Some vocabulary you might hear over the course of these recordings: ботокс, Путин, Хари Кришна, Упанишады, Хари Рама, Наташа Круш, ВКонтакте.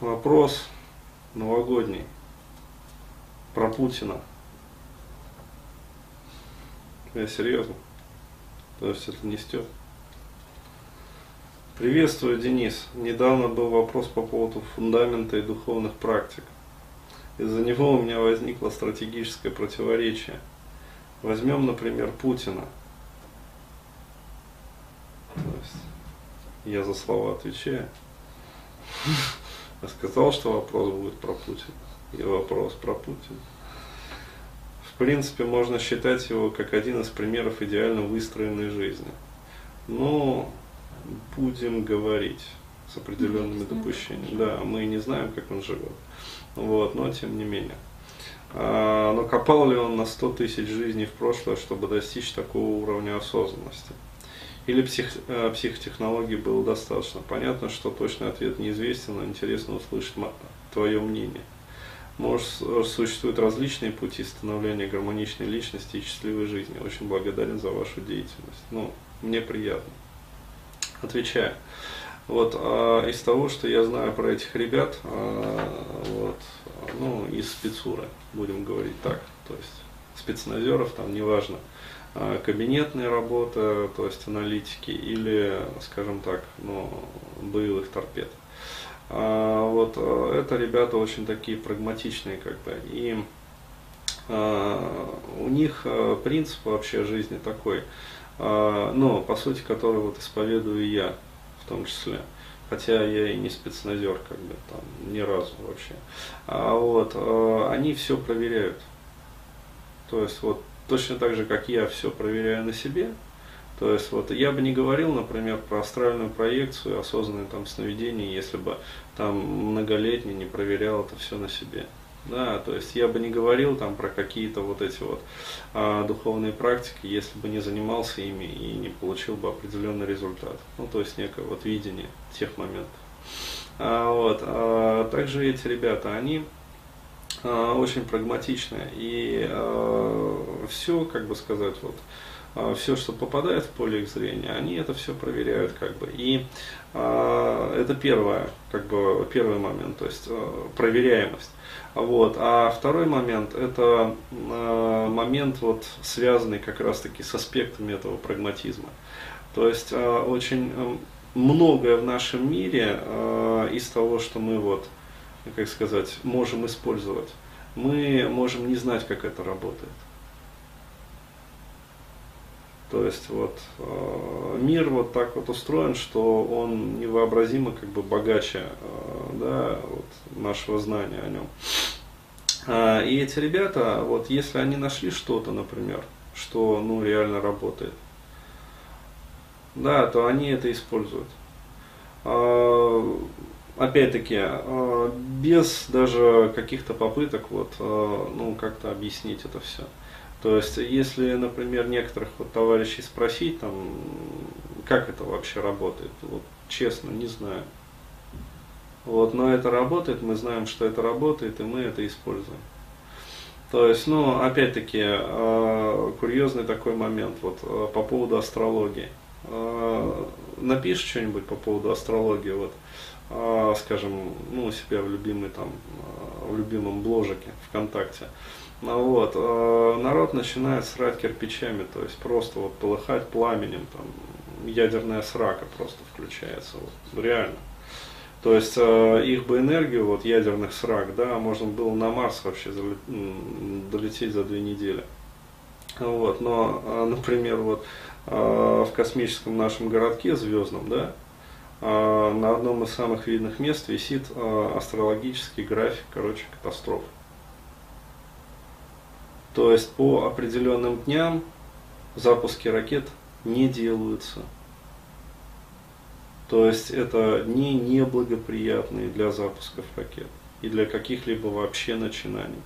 вопрос новогодний про Путина. Я серьезно. То есть это не стёб. Приветствую, Денис. Недавно был вопрос по поводу фундамента и духовных практик. Из-за него у меня возникло стратегическое противоречие. Возьмем, например, Путина. То есть, я за слова отвечаю. Я сказал, что вопрос будет про Путина. И вопрос про Путина. В принципе, можно считать его как один из примеров идеально выстроенной жизни. Но будем говорить с определенными допущениями. Да, мы не знаем, как он живет. Вот, но тем не менее. Но копал ли он на 100 тысяч жизней в прошлое, чтобы достичь такого уровня осознанности? Или психотехнологии было достаточно? Понятно, что точный ответ неизвестен, но интересно услышать твое мнение. Может, существуют различные пути становления гармоничной личности и счастливой жизни. Очень благодарен за вашу деятельность. Ну, мне приятно. Отвечаю. Вот, из того, что я знаю про этих ребят, ну, из спецуры, будем говорить так, то есть спецназеров, там, неважно, кабинетная работа, то есть аналитики или, скажем так, ну, боевых торпед. Вот, это ребята очень такие прагматичные, как бы, и у них принцип вообще жизни такой, ну, по сути, который вот исповедую я, в том числе, хотя я и не спецназер, как бы, там, ни разу вообще, вот, они все проверяют, то есть, вот, точно так же, как я все проверяю на себе. То есть, вот, я бы не говорил, например, про астральную проекцию, осознанное там сновидение, если бы там многолетний не проверял это все на себе. Да, то есть, я бы не говорил там про какие-то вот эти вот духовные практики, если бы не занимался ими и не получил бы определенный результат. Ну, то есть, некое вот видение тех моментов. Также эти ребята, они очень прагматичны. И все, как бы сказать, вот... Все, что попадает в поле их зрения, они это все проверяют, как бы. И это первое, как бы, первый момент, то есть проверяемость. Вот. А второй момент, это момент, вот, связанный как раз-таки с аспектами этого прагматизма. То есть очень многое в нашем мире из того, что мы, вот, как сказать, можем использовать, мы можем не знать, как это работает. То есть вот мир вот так вот устроен, что он невообразимо, как бы, богаче да, вот, нашего знания о нем. И эти ребята, вот если они нашли что-то, например, что, ну, реально работает, да, то они это используют. Опять-таки, без даже каких-то попыток вот, ну, как-то объяснить это все. То есть, если, например, некоторых вот товарищей спросить, там, как это вообще работает, вот, честно, не знаю. Вот, но это работает, мы знаем, что это работает, и мы это используем. То есть, ну, опять-таки, курьезный такой момент вот, по поводу астрологии. Напишешь что-нибудь по поводу астрологии, вот, скажем, ну, у себя в любимой, там, в любимом бложике ВКонтакте. Вот, народ начинает срать кирпичами, то есть просто вот полыхать пламенем, там, ядерная срака просто включается, вот, реально. То есть их бы энергию, вот, ядерных срак, да, можно было на Марс вообще долететь за 2 недели. Вот, но, например, вот в космическом нашем городке звездном, да, на одном из самых видных мест висит астрологический график, короче, катастроф. То есть по определенным дням запуски ракет не делаются. То есть это дни неблагоприятные для запусков ракет и для каких-либо вообще начинаний.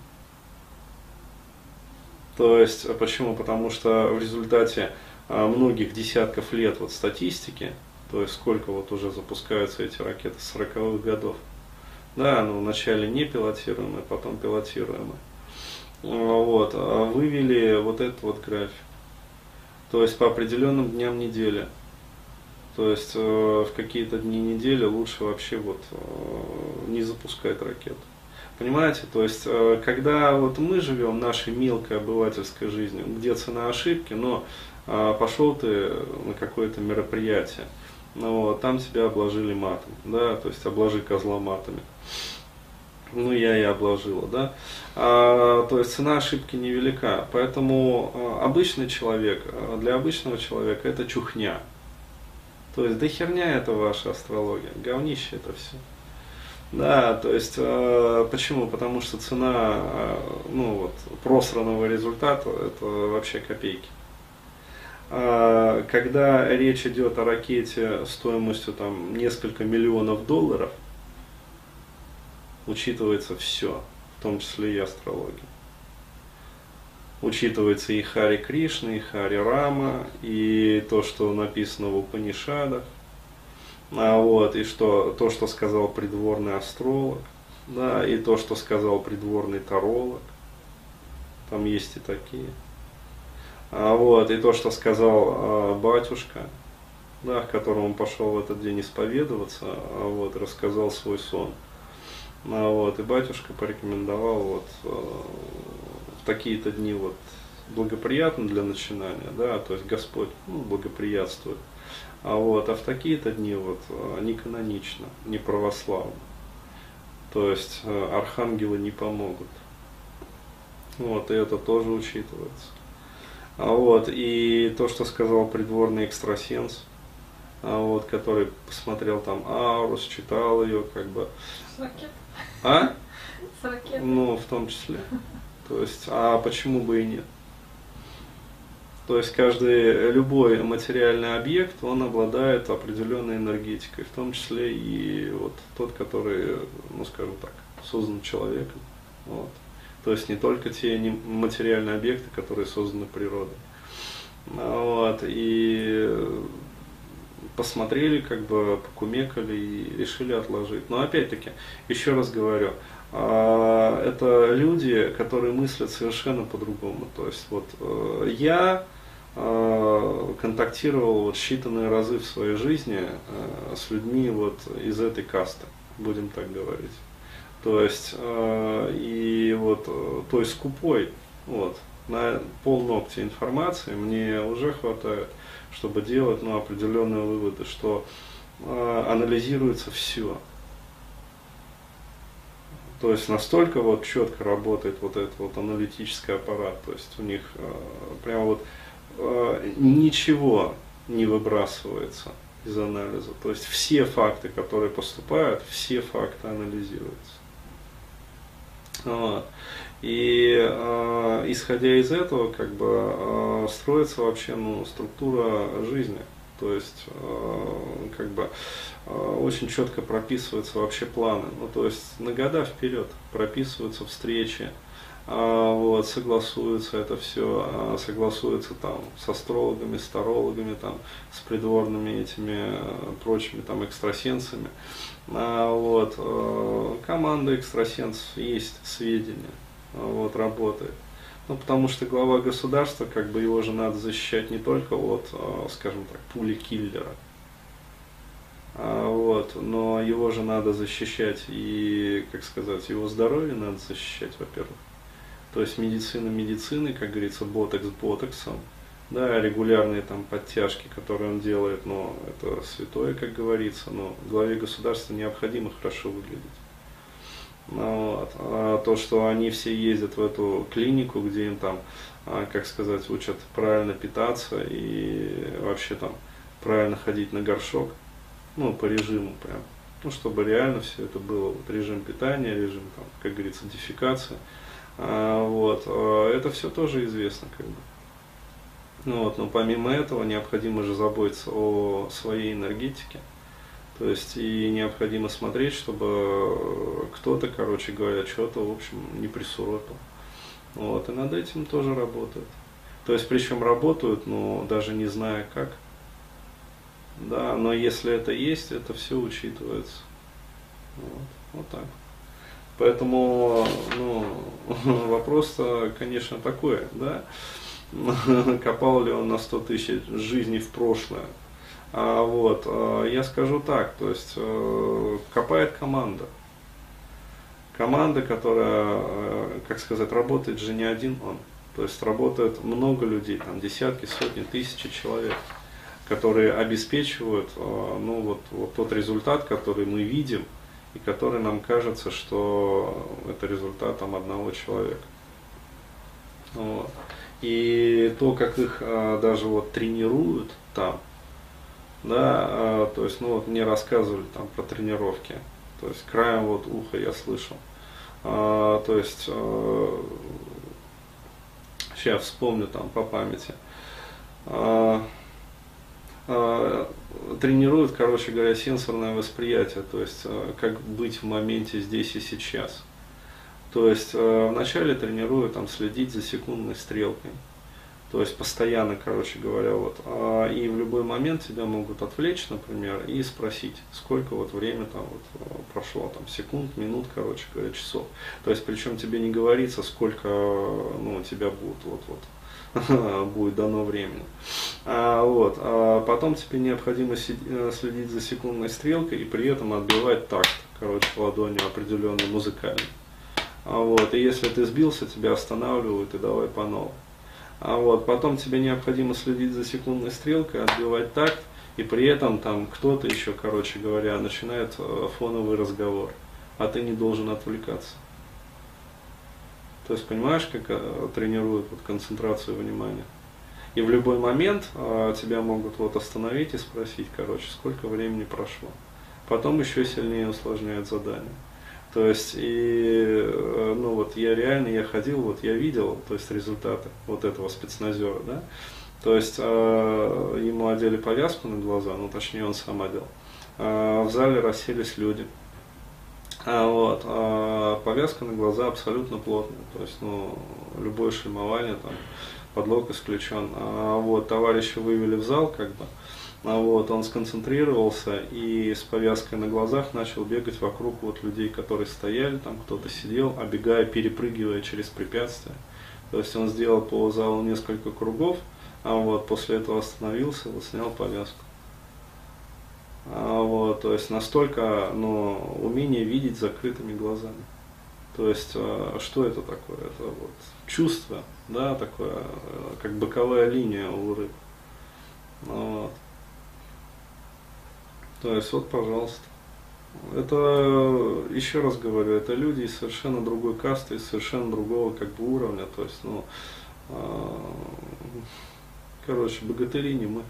То есть почему? Потому что в результате многих десятков лет вот статистики, то есть сколько вот уже запускаются эти ракеты с 40-х годов, да, ну, вначале не пилотируемые, потом пилотируемые. Вот, вывели вот этот вот график, то есть по определенным дням недели, то есть в какие-то дни недели лучше вообще вот не запускать ракеты. Понимаете, то есть, когда вот мы живем нашей мелкой обывательской жизнью, где цена ошибки, но пошел ты на какое-то мероприятие, но там тебя обложили матом, да, то есть обложи козла матами. Ну, я и обложила, да. То есть цена ошибки невелика. Поэтому обычный человек, для обычного человека это чухня. То есть, да херня это ваша астрология, говнище это все. Да, то есть, почему? Потому что цена, ну вот, просранного результата, это вообще копейки. Когда речь идет о ракете стоимостью там несколько миллионов долларов, учитывается все, в том числе и астрология. Учитывается и Хари Кришна, и Хари Рама, и то, что написано в Упанишадах, вот, и что, то, что сказал придворный астролог, да, и то, что сказал придворный таролог, там есть и такие. Вот, и то, что сказал батюшка, да, к которому пошел в этот день исповедоваться, вот, рассказал свой сон. Вот, и батюшка порекомендовал вот, в такие-то дни вот, благоприятно для начинания, да, то есть Господь ну, благоприятствует, а в такие-то дни вот, не канонично, не православно, то есть архангелы не помогут, вот, и это тоже учитывается. Вот, и то, что сказал придворный экстрасенс, вот, который посмотрел там ауру, считал ее, как бы... С ракет. Ну, в том числе. То есть, а почему бы и нет? То есть, каждый, любой материальный объект, он обладает определенной энергетикой, в том числе и вот тот, который, ну, скажем так, создан человеком. Вот. То есть, не только те материальные объекты, которые созданы природой. Вот, и... посмотрели, как бы покумекали и решили отложить. Но опять-таки, еще раз говорю, это люди, которые мыслят совершенно по-другому. То есть вот я контактировал вот считанные разы в своей жизни с людьми вот из этой касты, будем так говорить. То есть и вот той скупой, вот, на полногти информации мне уже хватает, чтобы делать ну, определенные выводы, что анализируется все. То есть настолько вот четко работает вот этот вот аналитический аппарат, то есть у них прямо вот ничего не выбрасывается из анализа. То есть все факты, которые поступают, все факты анализируются. Вот. И исходя из этого, как бы строится вообще ну, структура жизни. То есть как бы очень четко прописываются вообще планы. Ну, то есть на года вперед прописываются встречи, вот, согласуется это все, согласуется там с астрологами, с тарологами, там, с придворными этими прочими там экстрасенсами. Вот, команда экстрасенсов есть сведения, вот, работает. Ну, потому что глава государства, как бы его же надо защищать не только от, скажем так, пули киллера, вот, но его же надо защищать и, как сказать, его здоровье надо защищать, во-первых. То есть медицина медицины, как говорится, ботокс ботоксом, да, регулярные там подтяжки, которые он делает, но это святое, как говорится, но главе государства необходимо хорошо выглядеть. Вот. А то, что они все ездят в эту клинику, где им там, как сказать, учат правильно питаться и вообще там правильно ходить на горшок, ну, по режиму прям, ну, чтобы реально все это было, вот, режим питания, режим, там, как говорится, дефекация. Вот, это все тоже известно, как бы. Ну, вот, но помимо этого необходимо же заботиться о своей энергетике. То есть и необходимо смотреть, чтобы кто-то, короче говоря, что-то, в общем, не присуропил. Вот, и над этим тоже работают. То есть причем работают, но даже не зная как. Да, но если это есть, это все учитывается. Вот, вот так. Поэтому ну, вопрос-то, конечно, такой, да, копал ли он на 100 тысяч жизней в прошлое. Вот, я скажу так, то есть копает команда, команда, которая, как сказать, работает же не один он. То есть работает много людей, там десятки, сотни, тысячи человек, которые обеспечивают ну, вот тот результат, который мы видим, и который нам кажется, что это результат там, одного человека. Вот. И то, как их даже вот тренируют там, да, то есть, ну вот мне рассказывали там про тренировки, то есть краем вот уха я слышал, то есть, сейчас вспомню там по памяти, тренируют, короче говоря, сенсорное восприятие, то есть, как быть в моменте здесь и сейчас. То есть вначале тренирую там, следить за секундной стрелкой. То есть постоянно, короче говоря, вот. И в любой момент тебя могут отвлечь, например, и спросить, сколько вот время там вот прошло, там, секунд, минут, короче говоря, часов. То есть причем тебе не говорится, сколько ну, тебя будет, вот-вот, будет дано времени. Потом тебе необходимо следить за секундной стрелкой и при этом отбивать такт, короче, ладонью определенной музыкальной. И если ты сбился, тебя останавливают и давай по новой. Потом тебе необходимо следить за секундной стрелкой, отбивать такт, и при этом там кто-то еще, короче говоря, начинает фоновый разговор, а ты не должен отвлекаться. То есть понимаешь, как тренируют вот, концентрацию внимания? И в любой момент тебя могут вот, остановить и спросить, короче, сколько времени прошло. Потом еще сильнее усложняют задание. То есть, и, ну вот я реально, я ходил, вот я видел, то есть результаты вот этого спецназера, да, то есть ему одели повязку на глаза, ну точнее он сам одел, в зале расселись люди, повязка на глаза абсолютно плотная, то есть, ну, любое шельмование, там, подлог исключен, товарища вывели в зал, как бы, он сконцентрировался и с повязкой на глазах начал бегать вокруг вот людей, которые стояли, там кто-то сидел, оббегая, перепрыгивая через препятствия. То есть он сделал по залу несколько кругов, после этого остановился, снял повязку. То есть настолько, но умение видеть закрытыми глазами. То есть, что это такое? Это вот чувство, да, такое, как боковая линия у рыб. То есть, вот, пожалуйста. Это, еще раз говорю, это люди из совершенно другой касты, из совершенно другого как бы уровня. То есть, ну, короче, богатыри не мы.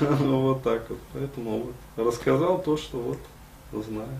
Вот так вот. Поэтому рассказал то, что вот знаю.